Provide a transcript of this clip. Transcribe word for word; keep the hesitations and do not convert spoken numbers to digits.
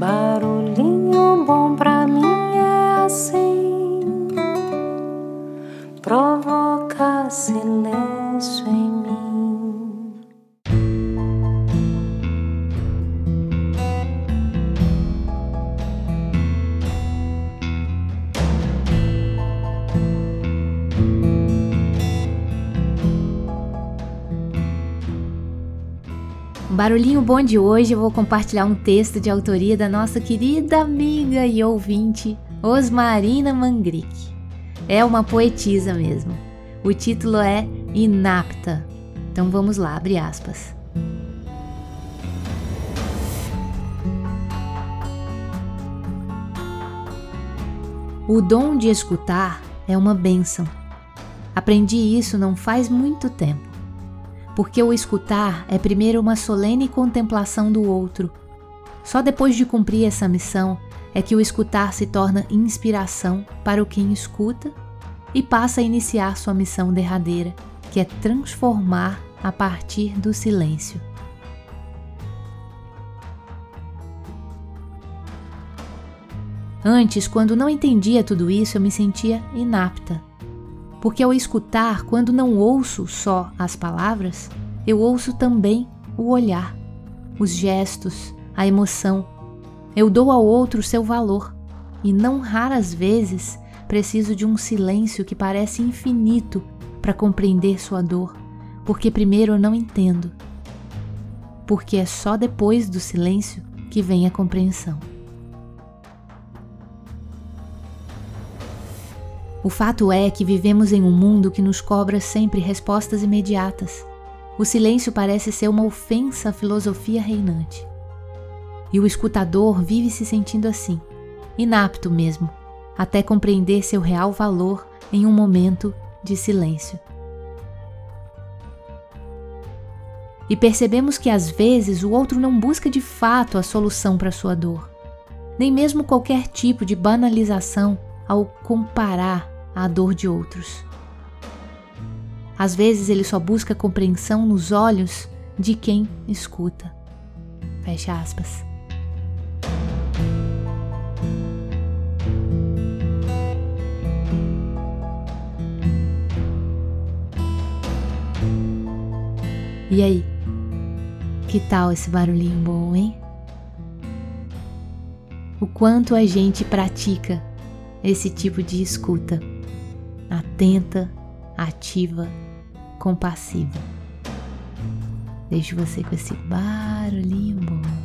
Barulhinho bom pra mim é assim, provoca silêncio em mim. Barulhinho bom de hoje, eu vou compartilhar um texto de autoria da nossa querida amiga e ouvinte Osmarina Mangric. É uma poetisa mesmo. O título é Inapta. Então vamos lá, abre aspas. O dom de escutar é uma bênção. Aprendi isso não faz muito tempo. Porque o escutar é primeiro uma solene contemplação do outro. Só depois de cumprir essa missão é que o escutar se torna inspiração para o quem escuta e passa a iniciar sua missão derradeira, que é transformar a partir do silêncio. Antes, quando não entendia tudo isso, eu me sentia inapta. Porque ao escutar, quando não ouço só as palavras, eu ouço também o olhar, os gestos, a emoção. Eu dou ao outro seu valor e não raras vezes preciso de um silêncio que parece infinito para compreender sua dor, porque primeiro eu não entendo. Porque é só depois do silêncio que vem a compreensão. O fato é que vivemos em um mundo que nos cobra sempre respostas imediatas. O silêncio parece ser uma ofensa à filosofia reinante. E o escutador vive se sentindo assim, inapto mesmo, até compreender seu real valor em um momento de silêncio. E percebemos que às vezes o outro não busca de fato a solução para sua dor, nem mesmo qualquer tipo de banalização ao comparar a dor de outros. Às vezes ele só busca compreensão nos olhos de quem escuta. Fecha aspas. E aí? Que tal esse barulhinho bom, hein? O quanto a gente pratica esse tipo de escuta, atenta, ativa, compassiva. Deixo você com esse barulhinho bom.